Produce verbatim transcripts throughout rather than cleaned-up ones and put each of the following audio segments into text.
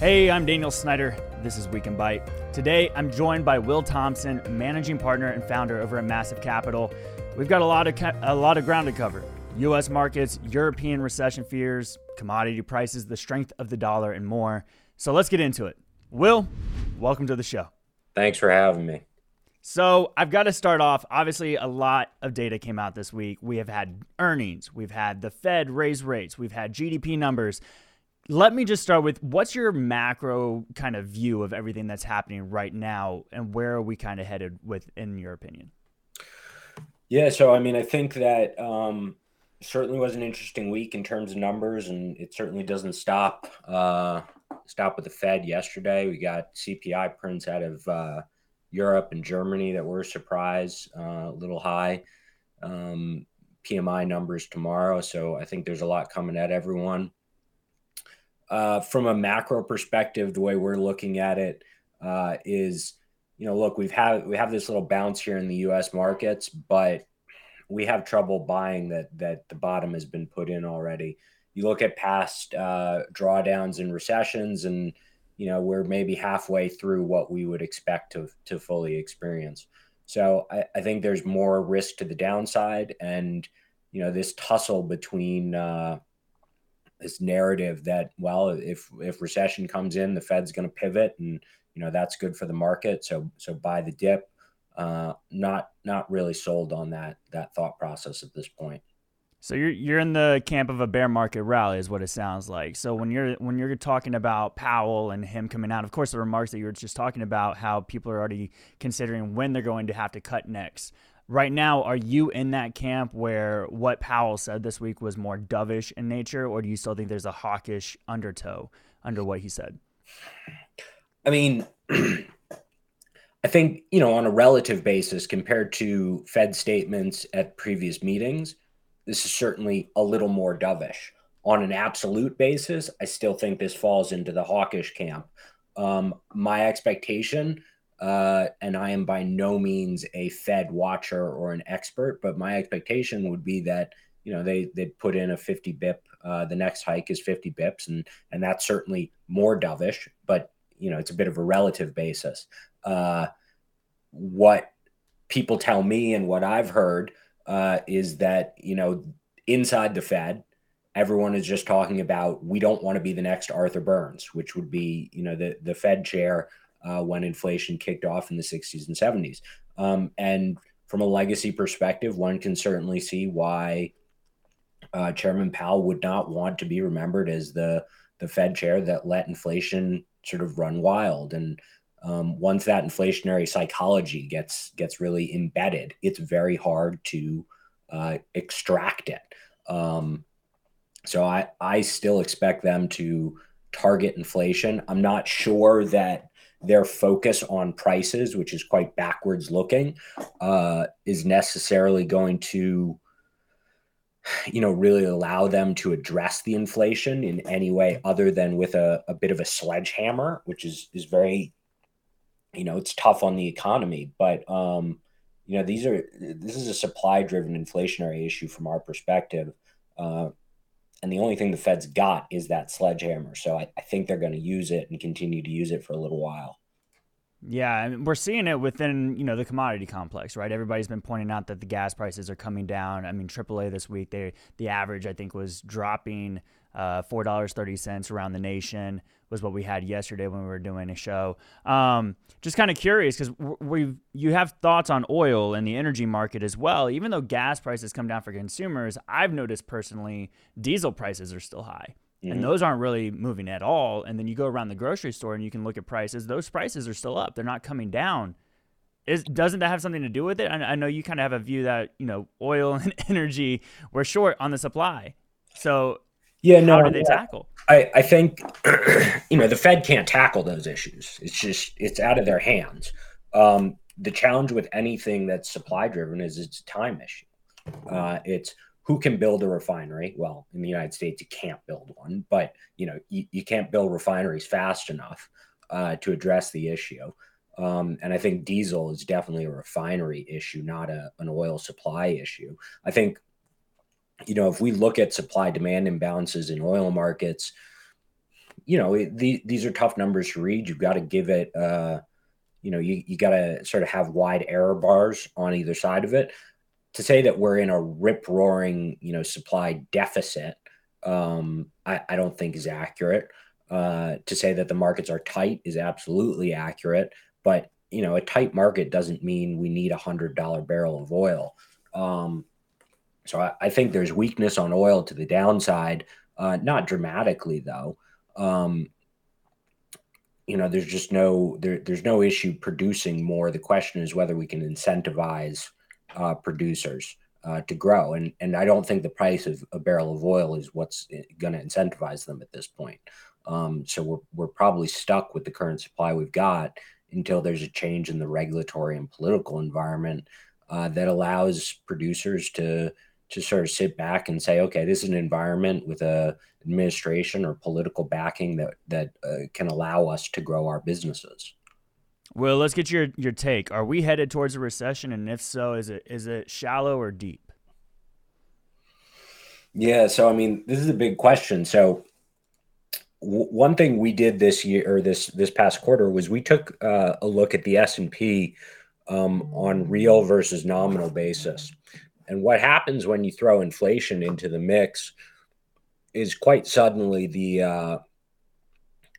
Hey, I'm Daniel Snyder. This is Week in Bite. Today, I'm joined by Will Thompson, managing partner and founder over at Massive Capital. We've got a lot of ca- a lot of ground to cover. U S markets, European recession fears, commodity prices, the strength of the dollar, and more. So let's get into it. Will, welcome to the show. Thanks for having me. So I've got to start off. Obviously, a lot of data came out this week. We have had earnings. We've had the Fed raise rates. We've had G D P numbers. Let me just start with, what's your macro kind of view of everything that's happening right now, and where are we kind of headed with, in your opinion? Yeah, so I mean, I think that um, certainly was an interesting week in terms of numbers, and it certainly doesn't stop uh, stop with the Fed yesterday. We got C P I prints out of uh, Europe and Germany that were a surprise, uh, a little high. Um, P M I numbers tomorrow, so I think there's a lot coming at everyone. Uh, from a macro perspective, the way we're looking at it uh, is, you know, look, we've had, we have this little bounce here in the U S markets, but we have trouble buying that, that the bottom has been put in already. You look at past uh, drawdowns and recessions and, you know, we're maybe halfway through what we would expect to, to fully experience. So I, I think there's more risk to the downside, and, you know, this tussle between, uh, this narrative that, well, if if recession comes in, the Fed's going to pivot, and you know that's good for the market. So so buy the dip. Uh, not not really sold on that that thought process at this point. So you're you're in the camp of a bear market rally, is what it sounds like. So when you're when you're talking about Powell and him coming out, of course, the remarks that you were just talking about, how people are already considering when they're going to have to cut next. Right now, are you in that camp where what Powell said this week was more dovish in nature, or do you still think there's a hawkish undertow under what he said? I mean, I think, you know, on a relative basis, compared to Fed statements at previous meetings, this is certainly a little more dovish. On an absolute basis, I still think this falls into the hawkish camp. Um, my expectation... Uh, and I am by no means a Fed watcher or an expert, but my expectation would be that, you know, they they put in a fifty bip. Uh, the next hike is fifty bips, and and that's certainly more dovish. But you know, it's a bit of a relative basis. Uh, what people tell me and what I've heard uh, is that, you know, inside the Fed, everyone is just talking about, we don't want to be the next Arthur Burns, which would be, you know, the the Fed chair. Uh, when inflation kicked off in the sixties and seventies. Um, and from a legacy perspective, one can certainly see why uh, Chairman Powell would not want to be remembered as the, the Fed chair that let inflation sort of run wild. And um, once that inflationary psychology gets gets really embedded, it's very hard to uh, extract it. Um, so I, I still expect them to target inflation. I'm not sure that their focus on prices, which is quite backwards looking, uh, is necessarily going to, you know, really allow them to address the inflation in any way other than with a, a bit of a sledgehammer, which is, is very, you know, it's tough on the economy, but, um, you know, these are, this is a supply driven inflationary issue from our perspective. Uh, And the only thing the Fed's got is that sledgehammer. So I, I think they're going to use it and continue to use it for a little while. Yeah, I mean, we're seeing it within, you know, the commodity complex, right? Everybody's been pointing out that the gas prices are coming down. I mean, triple A this week, they the average, I think, was dropping uh, four dollars and thirty cents around the nation, was what we had yesterday when we were doing a show. Um, just kind of curious, because we you have thoughts on oil and the energy market as well. Even though gas prices come down for consumers, I've noticed personally diesel prices are still high. Mm-hmm. And those aren't really moving at all. And then you go around the grocery store and you can look at prices. Those prices are still up. They're not coming down. Is, doesn't that have something to do with it? I, I know you kind of have a view that, you know, oil and energy were short on the supply. So yeah, no, how do they yeah. tackle? I, I think, you know, the Fed can't tackle those issues. It's just, it's out of their hands. Um, the challenge with anything that's supply driven is it's a time issue. Uh, it's, who can build a refinery? Well, in the United States, you can't build one, but you know you, you can't build refineries fast enough uh, to address the issue. Um, and I think diesel is definitely a refinery issue, not a, an oil supply issue. I think, you know, if we look at supply-demand imbalances in oil markets, you know, it, the, these are tough numbers to read. You've got to give it, uh, you know, you, you got to sort of have wide error bars on either side of it. To say that we're in a rip-roaring, you know, supply deficit, um, I, I don't think is accurate. Uh, to say that the markets are tight is absolutely accurate. But, you know, a tight market doesn't mean we need a one hundred dollar barrel of oil. Um, so I, I think there's weakness on oil to the downside, uh, not dramatically, though. Um, you know, there's just no there, there's no issue producing more. The question is whether we can incentivize uh, producers uh, to grow. And and I don't think the price of a barrel of oil is what's going to incentivize them at this point. Um, so we're we're probably stuck with the current supply we've got until there's a change in the regulatory and political environment uh, that allows producers to to sort of sit back and say, okay, this is an environment with a administration or political backing that that uh, can allow us to grow our businesses. Well, let's get your your take. Are we headed towards a recession? And if so, is it is it shallow or deep? Yeah. So, I mean, this is a big question. So w- one thing we did this year or this this past quarter was we took uh, a look at the S and P um, on real versus nominal basis. And what happens when you throw inflation into the mix is quite suddenly the, uh,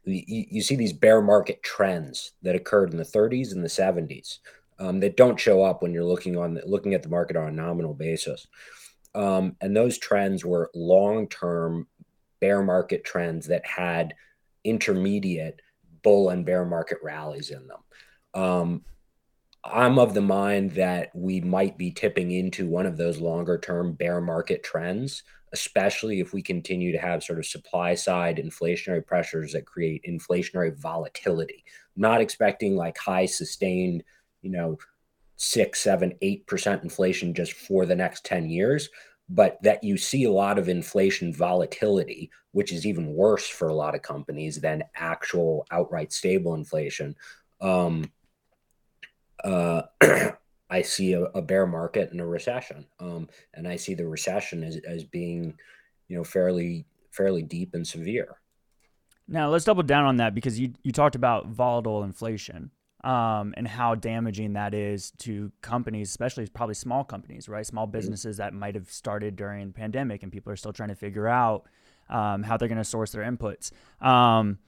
the you, you see these bear market trends that occurred in the thirties and the seventies um, that don't show up when you're looking on the, looking at the market on a nominal basis. Um, and those trends were long-term bear market trends that had intermediate bull and bear market rallies in them. Um, I'm of the mind that we might be tipping into one of those longer term bear market trends, especially if we continue to have sort of supply side inflationary pressures that create inflationary volatility. I'm not expecting like high sustained, you know, six, seven, eight percent inflation just for the next ten years, but that you see a lot of inflation volatility, which is even worse for a lot of companies than actual outright stable inflation. Um, Uh, I see a, a bear market and a recession, um, and I see the recession as, as being, you know, fairly fairly deep and severe. Now let's double down on that, because you you talked about volatile inflation um, and how damaging that is to companies, especially probably small companies, right? Small businesses that might have started during the pandemic, and people are still trying to figure out um, how they're going to source their inputs. Um,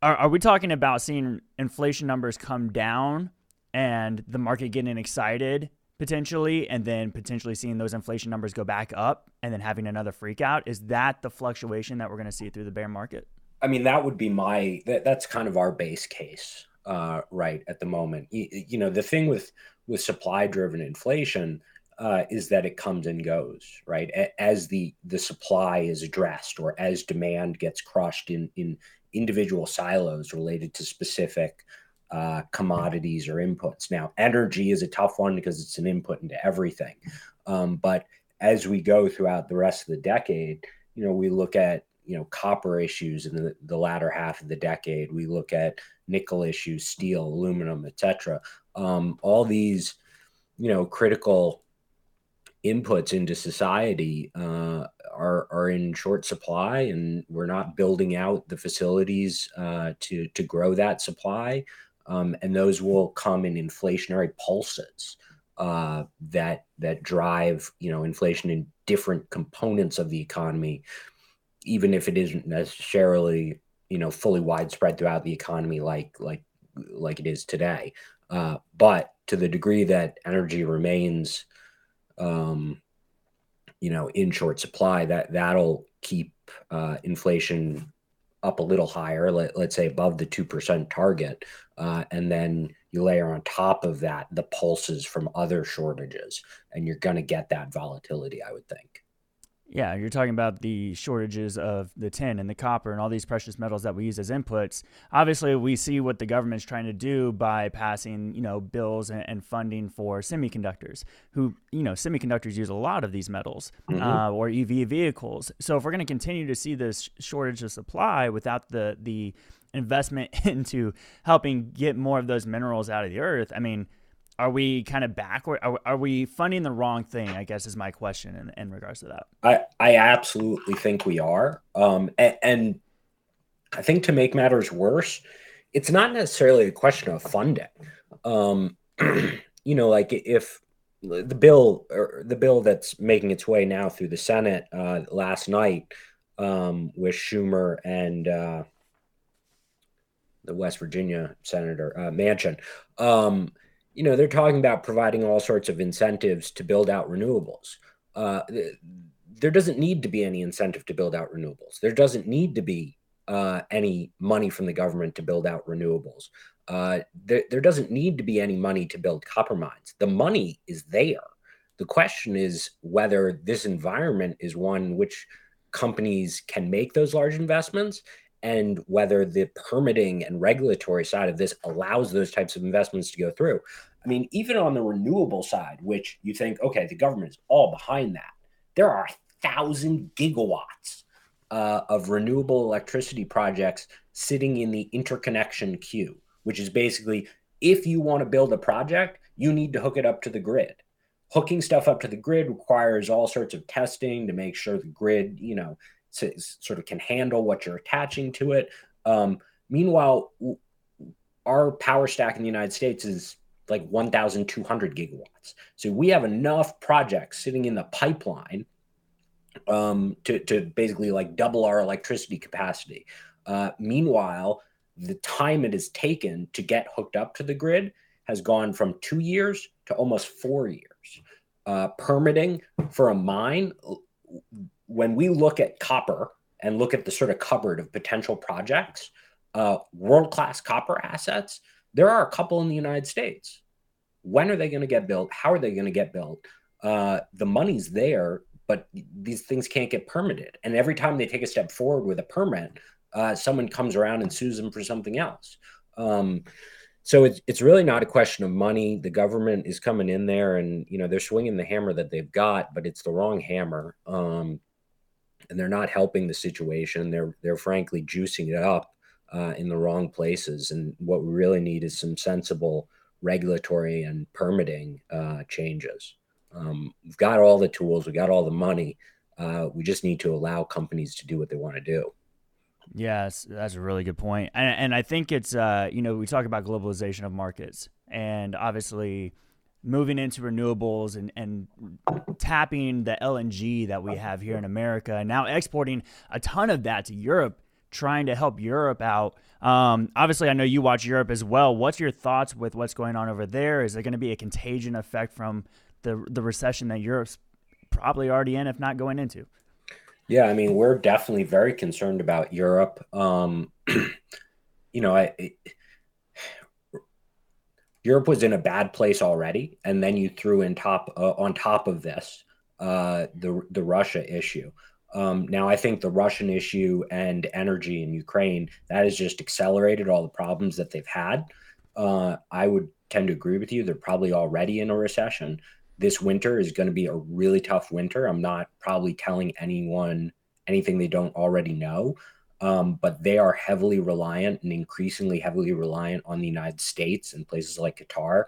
are, are we talking about seeing inflation numbers come down and the market getting excited potentially, and then potentially seeing those inflation numbers go back up and then having another freak out? Is that the fluctuation that we're going to see through the bear market? I mean, that would be my, that, that's kind of our base case uh, right at the moment. You, you know, the thing with, with supply driven inflation uh, is that it comes and goes, right? As the, the supply is addressed, or as demand gets crushed in, in individual silos related to specific Uh, commodities or inputs. Now, energy is a tough one because it's an input into everything. Um, but as we go throughout the rest of the decade, you know, we look at, you know, copper issues in the, the latter half of the decade. We look at nickel issues, steel, aluminum, et cetera. Um, all these, you know, critical inputs into society uh, are are in short supply, and we're not building out the facilities uh, to, to grow that supply. Um, and those will come in inflationary pulses uh, that that drive, you know, inflation in different components of the economy, even if it isn't necessarily, you know, fully widespread throughout the economy like like like it is today. Uh, but to the degree that energy remains, um, you know, in short supply, that that'll keep uh, inflation up a little higher, let, let's say above the two percent target. Uh, and then you layer on top of that the pulses from other shortages, and you're going to get that volatility, I would think. Yeah, you're talking about the shortages of the tin and the copper and all these precious metals that we use as inputs. Obviously, we see what the government's trying to do by passing, you know, bills and, and funding for semiconductors, who, you know, semiconductors use a lot of these metals, mm-hmm. uh, or E V vehicles. So if we're going to continue to see this shortage of supply without the the investment into helping get more of those minerals out of the earth, I mean, are we kind of backward? Are, are we funding the wrong thing, I guess, is my question in, in regards to that. I, I absolutely think we are. Um, and, and I think to make matters worse, it's not necessarily a question of funding. Um, you know, like if the bill or the bill that's making its way now through the Senate uh, last night um, with Schumer and uh, the West Virginia Senator uh, Manchin, um, you know, they're talking about providing all sorts of incentives to build out renewables. Uh, there doesn't need to be any incentive to build out renewables. There doesn't need to be uh, any money from the government to build out renewables. Uh, there, there doesn't need to be any money to build copper mines. The money is there. The question is whether this environment is one in which companies can make those large investments and whether the permitting and regulatory side of this allows those types of investments to go through. I mean, even on the renewable side, which you think, okay, the government is all behind that, there are a thousand gigawatts uh, of renewable electricity projects sitting in the interconnection queue, which is basically, if you want to build a project, you need to hook it up to the grid. Hooking stuff up to the grid requires all sorts of testing to make sure the grid, you know, to, sort of can handle what you're attaching to it. Um, meanwhile, w- our power stack in the United States is like one thousand two hundred gigawatts. So we have enough projects sitting in the pipeline um, to, to basically like double our electricity capacity. Uh, meanwhile, the time it has taken to get hooked up to the grid has gone from two years to almost four years. Uh, permitting for a mine, when we look at copper and look at the sort of cupboard of potential projects, uh, world-class copper assets, there are a couple in the United States. When are they going to get built? How are they going to get built? Uh, the money's there, but these things can't get permitted. And every time they take a step forward with a permit, uh, someone comes around and sues them for something else. Um, so it's, it's really not a question of money. The government is coming in there and, you know, they're swinging the hammer that they've got, but it's the wrong hammer. Um, And they're not helping the situation. They're they're frankly juicing it up uh, in the wrong places. And what we really need is some sensible regulatory and permitting uh, changes. Um, we've got all the tools. We've got all the money. Uh, we just need to allow companies to do what they want to do. Yes, that's a really good point. And, and I think it's, uh, you know, we talk about globalization of markets. And obviously moving into renewables and, and tapping the L N G that we have here in America and now exporting a ton of that to Europe, trying to help Europe out. Um, obviously, I know you watch Europe as well. What's your thoughts with what's going on over there? Is there going to be a contagion effect from the the recession that Europe's probably already in, if not going into? Yeah, I mean, we're definitely very concerned about Europe. Um, you know, I... It, Europe was in a bad place already, and then you threw in top uh, on top of this uh, the the Russia issue. Um, now, I think the Russian issue and energy in Ukraine, that has just accelerated all the problems that they've had. Uh, I would tend to agree with you. They're probably already in a recession. This winter is going to be a really tough winter. I'm not probably telling anyone anything they don't already know, Um, but they are heavily reliant and increasingly heavily reliant on the United States and places like Qatar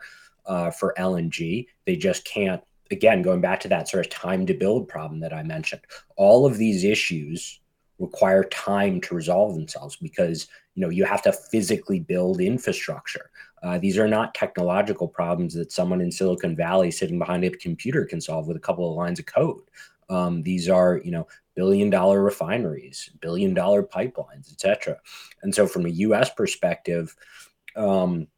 uh, for L N G. They just can't, again, going back to that sort of time to build problem that I mentioned, all of these issues require time to resolve themselves because, you know, you have to physically build infrastructure. Uh, these are not technological problems that someone in Silicon Valley sitting behind a computer can solve with a couple of lines of code. Um, these are, you know, billion dollar refineries, billion dollar pipelines, et cetera. And so from a U S perspective, um,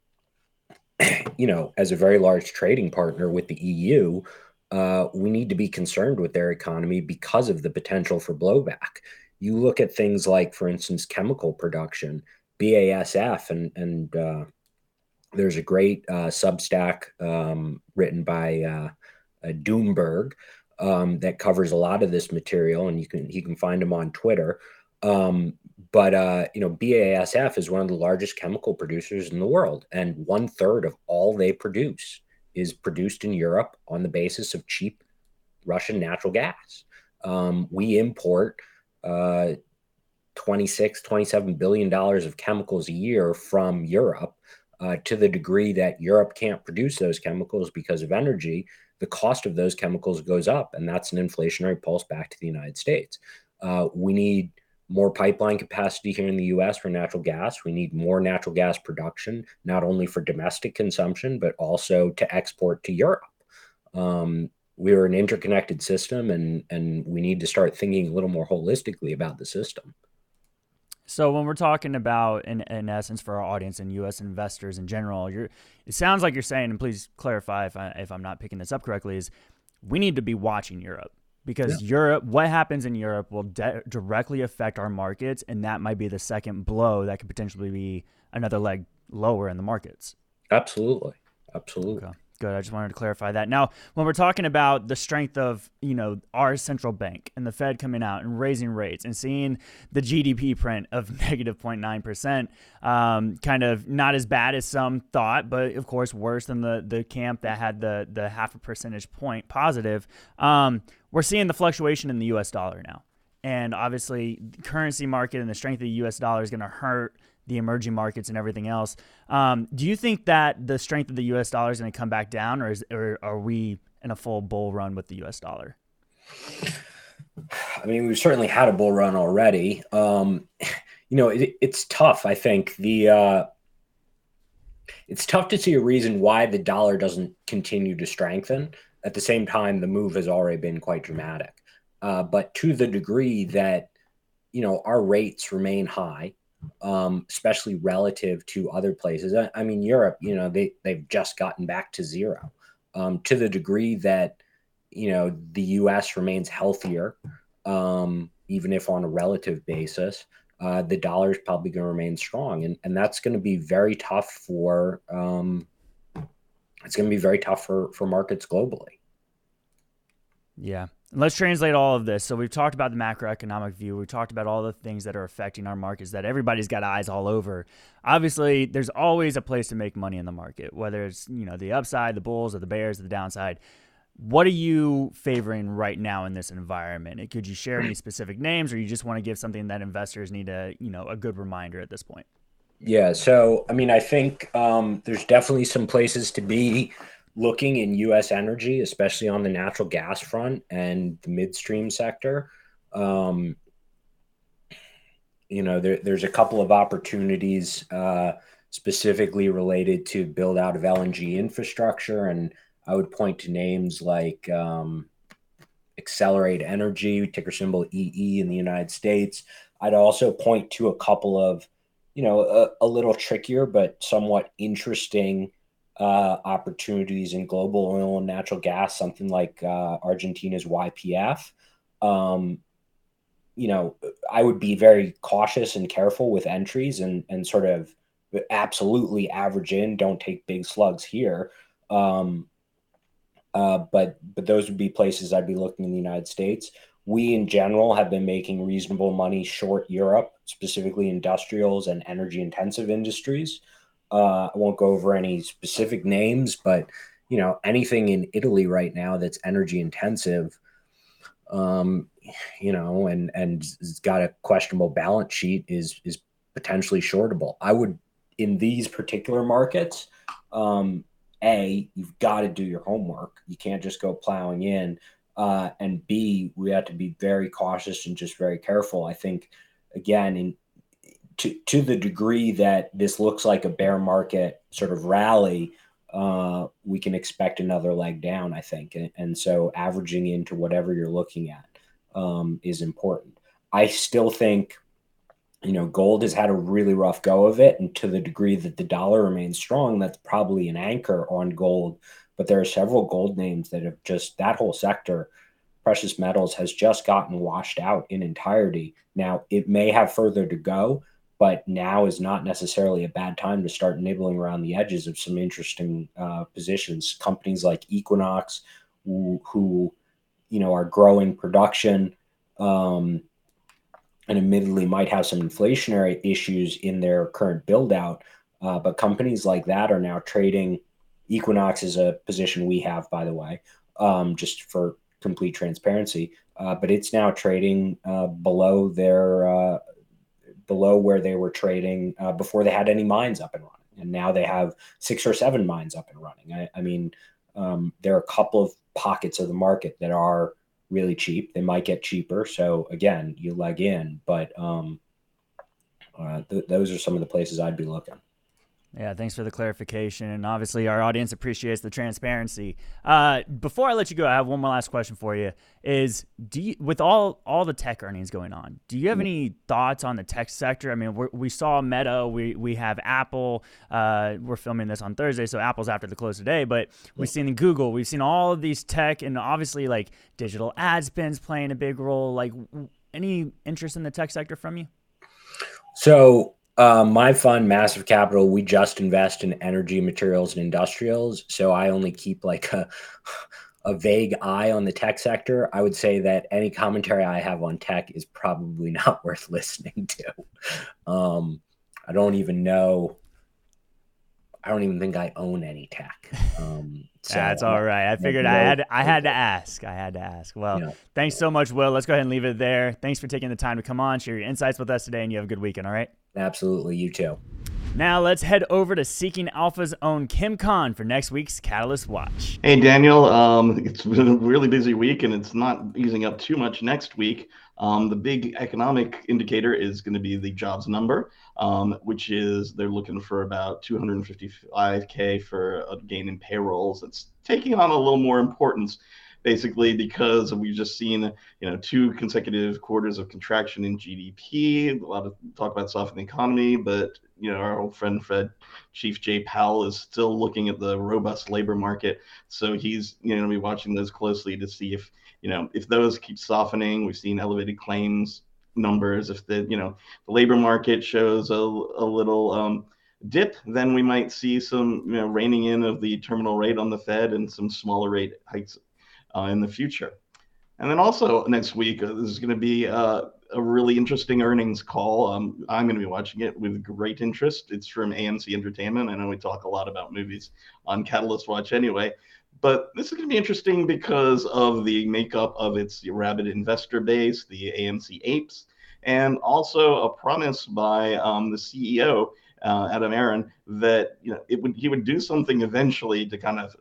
you know, as a very large trading partner with the E U, uh, we need to be concerned with their economy because of the potential for blowback. You look at things like, for instance, chemical production, B A S F, and, and uh, there's a great uh, Substack um, written by uh, uh, Doomberg, Um, that covers a lot of this material, and you can you can find them on Twitter. Um, but uh, you know, B A S F is one of the largest chemical producers in the world, and one third of all they produce is produced in Europe on the basis of cheap Russian natural gas. Um, we import uh, twenty-six, twenty-seven billion dollars of chemicals a year from Europe. Uh, to the degree that Europe can't produce those chemicals because of energy, the cost of those chemicals goes up, and that's an inflationary pulse back to the United States. Uh, we need more pipeline capacity here in the U S for natural gas. We need more natural gas production, not only for domestic consumption, but also to export to Europe. Um, we are an interconnected system, and, and we need to start thinking a little more holistically about the system. So when we're talking about, in, in essence, for our audience and U S investors in general, you're, it sounds like you're saying, and please clarify if, I, if I'm not picking this up correctly, is we need to be watching Europe, because yeah. Europe, what happens in Europe will de- directly affect our markets, and that might be the second blow that could potentially be another leg lower in the markets. Absolutely. Absolutely. Okay. Good. I just wanted to clarify that. Now, when we're talking about the strength of, you know, our central bank and the Fed coming out and raising rates and seeing the G D P print of negative zero point nine percent, um, kind of not as bad as some thought, but of course worse than the the camp that had the the half a percentage point positive. Um, we're seeing the fluctuation in the U S dollar now, and obviously the currency market and the strength of the U S dollar is going to hurt the emerging markets and everything else. Um, do you think that the strength of the U S dollar is going to come back down, or is, or are we in a full bull run with the U S dollar? I mean, we've certainly had a bull run already. Um, you know, it, it's tough. I think the, uh, it's tough to see a reason why the dollar doesn't continue to strengthen. At the same time, the move has already been quite dramatic. Uh, but to the degree that, you know, our rates remain high, um, especially relative to other places. I, I mean, Europe, you know, they, they've just gotten back to zero, um, to the degree that, you know, the U S remains healthier, um, even if on a relative basis, uh, the dollar is probably going to remain strong. And, and that's going to be very tough for, um, it's going to be very tough for, for markets globally. Yeah. Let's translate all of this. So we've talked about the macroeconomic view. We've talked about all the things that are affecting our markets that everybody's got eyes all over. Obviously, there's always a place to make money in the market, whether it's, you know, the upside, the bulls, or the bears, or the downside. What are you favoring right now in this environment? Could you share any specific names, or you just want to give something that investors need a, you know, a good reminder at this point? Yeah. So, I mean, I think um, there's definitely some places to be looking in U S energy, especially on the natural gas front and the midstream sector. Um, you know, there, there's a couple of opportunities uh, specifically related to build out of L N G infrastructure. And I would point to names like um, Accelerate Energy, ticker symbol E E in the United States. I'd also point to a couple of, you know, a, a little trickier, but somewhat interesting Uh, opportunities in global oil and natural gas, something like uh, Argentina's Y P F. Um, you know, I would be very cautious and careful with entries and, and sort of absolutely average in, don't take big slugs here. Um, uh, but, but those would be places I'd be looking in the United States. We in general have been making reasonable money short Europe, specifically industrials and energy intensive industries. Uh, I won't go over any specific names, but, you know, anything in Italy right now that's energy intensive, um, you know, and, and it's got a questionable balance sheet is, is potentially shortable. I would, in these particular markets, um, A, you've got to do your homework. You can't just go plowing in. Uh, and B, we have to be very cautious and just very careful. I think, again, in To, to the degree that this looks like a bear market sort of rally, uh, we can expect another leg down, I think. And, and so averaging into whatever you're looking at um, is important. I still think, you know, gold has had a really rough go of it. And to the degree that the dollar remains strong, that's probably an anchor on gold. But there are several gold names that have just, that whole sector, precious metals, has just gotten washed out in entirety. Now, it may have further to go, but now is not necessarily a bad time to start nibbling around the edges of some interesting uh, positions. Companies like Equinox, who, who, you know, are growing production um, and admittedly might have some inflationary issues in their current build out. Uh, but companies like that are now trading. Equinox is a position we have, by the way, um, just for complete transparency, uh, but it's now trading uh, below their, uh, below where they were trading uh, before they had any mines up and running. And now they have six or seven mines up and running. I, I mean, um, there are a couple of pockets of the market that are really cheap. They might get cheaper. So again, you leg in, but um, uh, th- those are some of the places I'd be looking. Yeah, thanks for the clarification. And obviously our audience appreciates the transparency. Uh, before I let you go, I have one more last question for you is, do you, with all, all the tech earnings going on, do you have any thoughts on the tech sector? I mean, we're, we saw Meta, we, we have Apple, uh, we're filming this on Thursday, so Apple's after the close today, but we've seen Google, we've seen all of these tech, and obviously like digital ad spends playing a big role. Like, any interest in the tech sector from you? So, Uh, my fund, Massive Capital, we just invest in energy, materials, and industrials. So I only keep like a, a vague eye on the tech sector. I would say that any commentary I have on tech is probably not worth listening to. Um, I don't even know. I don't even think I own any tech. Um, so That's all right. I figured no, I had I had to ask. I had to ask. Well, you know, thanks so much, Will. Let's go ahead and leave it there. Thanks for taking the time to come on, share your insights with us today, and you have a good weekend, all right? Absolutely. You too. Now let's head over to Seeking Alpha's own Kim Khan for next week's Catalyst Watch. Hey, Daniel. Um, it's been a really busy week, and it's not easing up too much next week. Um, the big economic indicator is going to be the jobs number, um, which is they're looking for about two hundred fifty-five thousand for a gain in payrolls. It's taking on a little more importance, basically, because we've just seen, you know, two consecutive quarters of contraction in G D P, a lot of talk about softening economy, but, you know, our old friend Fred, Chief Jay Powell, is still looking at the robust labor market. So he's, you know, going to be watching those closely to see if, you know, if those keep softening. We've seen elevated claims numbers. If the, you know, the labor market shows a, a little um, dip, then we might see some, you know, reining in of the terminal rate on the Fed and some smaller rate hikes Uh, in the future. And then also next week, uh, there's going to be uh, a really interesting earnings call. Um, I'm going to be watching it with great interest. It's from A M C Entertainment. I know we talk a lot about movies on Catalyst Watch anyway, but this is going to be interesting because of the makeup of its rabid investor base, the A M C apes, and also a promise by um, the C E O, uh, Adam Aron, that, you know, it would he would do something eventually to kind of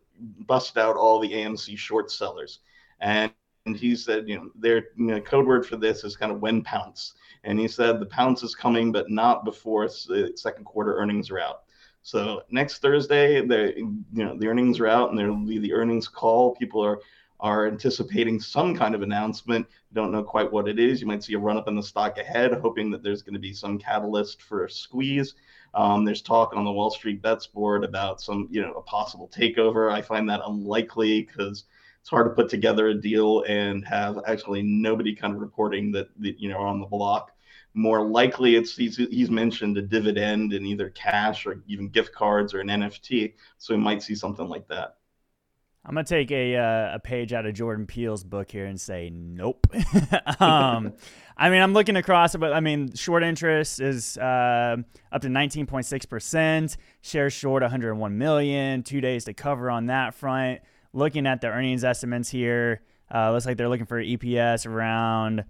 bust out all the A M C short sellers. And, and he said, you know, their you know, code word for this is kind of when pounce. And he said the pounce is coming, but not before the second quarter earnings are out. So next Thursday, the you know the earnings are out, and there will be the earnings call. People are are anticipating some kind of announcement. Don't know quite what it is. You might see a run up in the stock ahead, hoping that there's going to be some catalyst for a squeeze. Um, there's talk on the Wall Street Bets board about some, you know, a possible takeover. I find that unlikely because it's hard to put together a deal and have actually nobody kind of reporting that, that you know, on the block. More likely, it's he's, he's mentioned a dividend in either cash or even gift cards or an N F T. So we might see something like that. I'm going to take a uh, a page out of Jordan Peele's book here and say, nope. um, I mean, I'm looking across, but I mean, short interest is uh, up to nineteen point six percent, shares short one hundred one million, two days to cover on that front. Looking at the earnings estimates here, uh, looks like they're looking for E P S around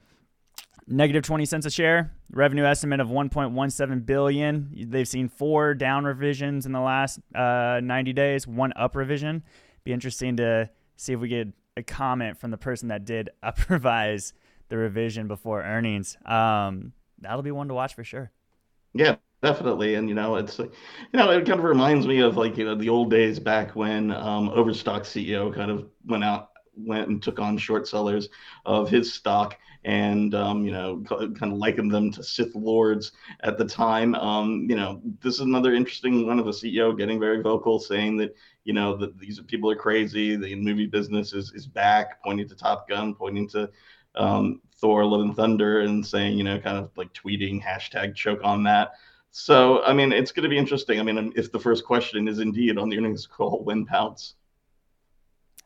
negative twenty cents a share, revenue estimate of one point one seven billion. They've seen four down revisions in the last uh, ninety days, one up revision. Be interesting to see if we get a comment from the person that did up revise the revision before earnings. Um, that'll be one to watch for sure. Yeah, definitely. And, you know, it's, you know, it kind of reminds me of like, you know, the old days back when um, Overstock C E O kind of went out, went and took on short sellers of his stock and, um, you know, kind of likened them to Sith Lords at the time. Um, you know, this is another interesting one of a C E O getting very vocal, saying that, you know, that these people are crazy. The movie business is, is back, pointing to Top Gun, pointing to um, Thor: Love and Thunder, and saying, you know, kind of like tweeting hashtag choke on that. So, I mean, it's going to be interesting. I mean, if the first question is indeed on the earnings call, when pounce?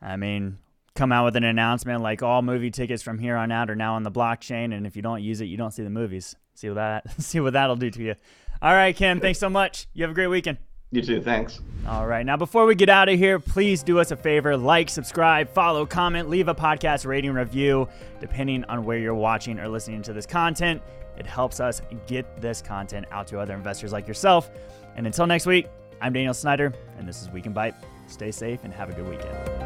I mean, come out with an announcement like all movie tickets from here on out are now on the blockchain, and if you don't use it, you don't see the movies. See what that see what that'll do to you. All right, Kim, thanks so much. You have a great weekend. You too, thanks. All right, now before we get out of here, please do us a favor, like, subscribe, follow, comment, leave a podcast rating review, depending on where you're watching or listening to this content. It helps us get this content out to other investors like yourself. And until next week, I'm Daniel Snyder, and this is Week in Bite. Stay safe and have a good weekend.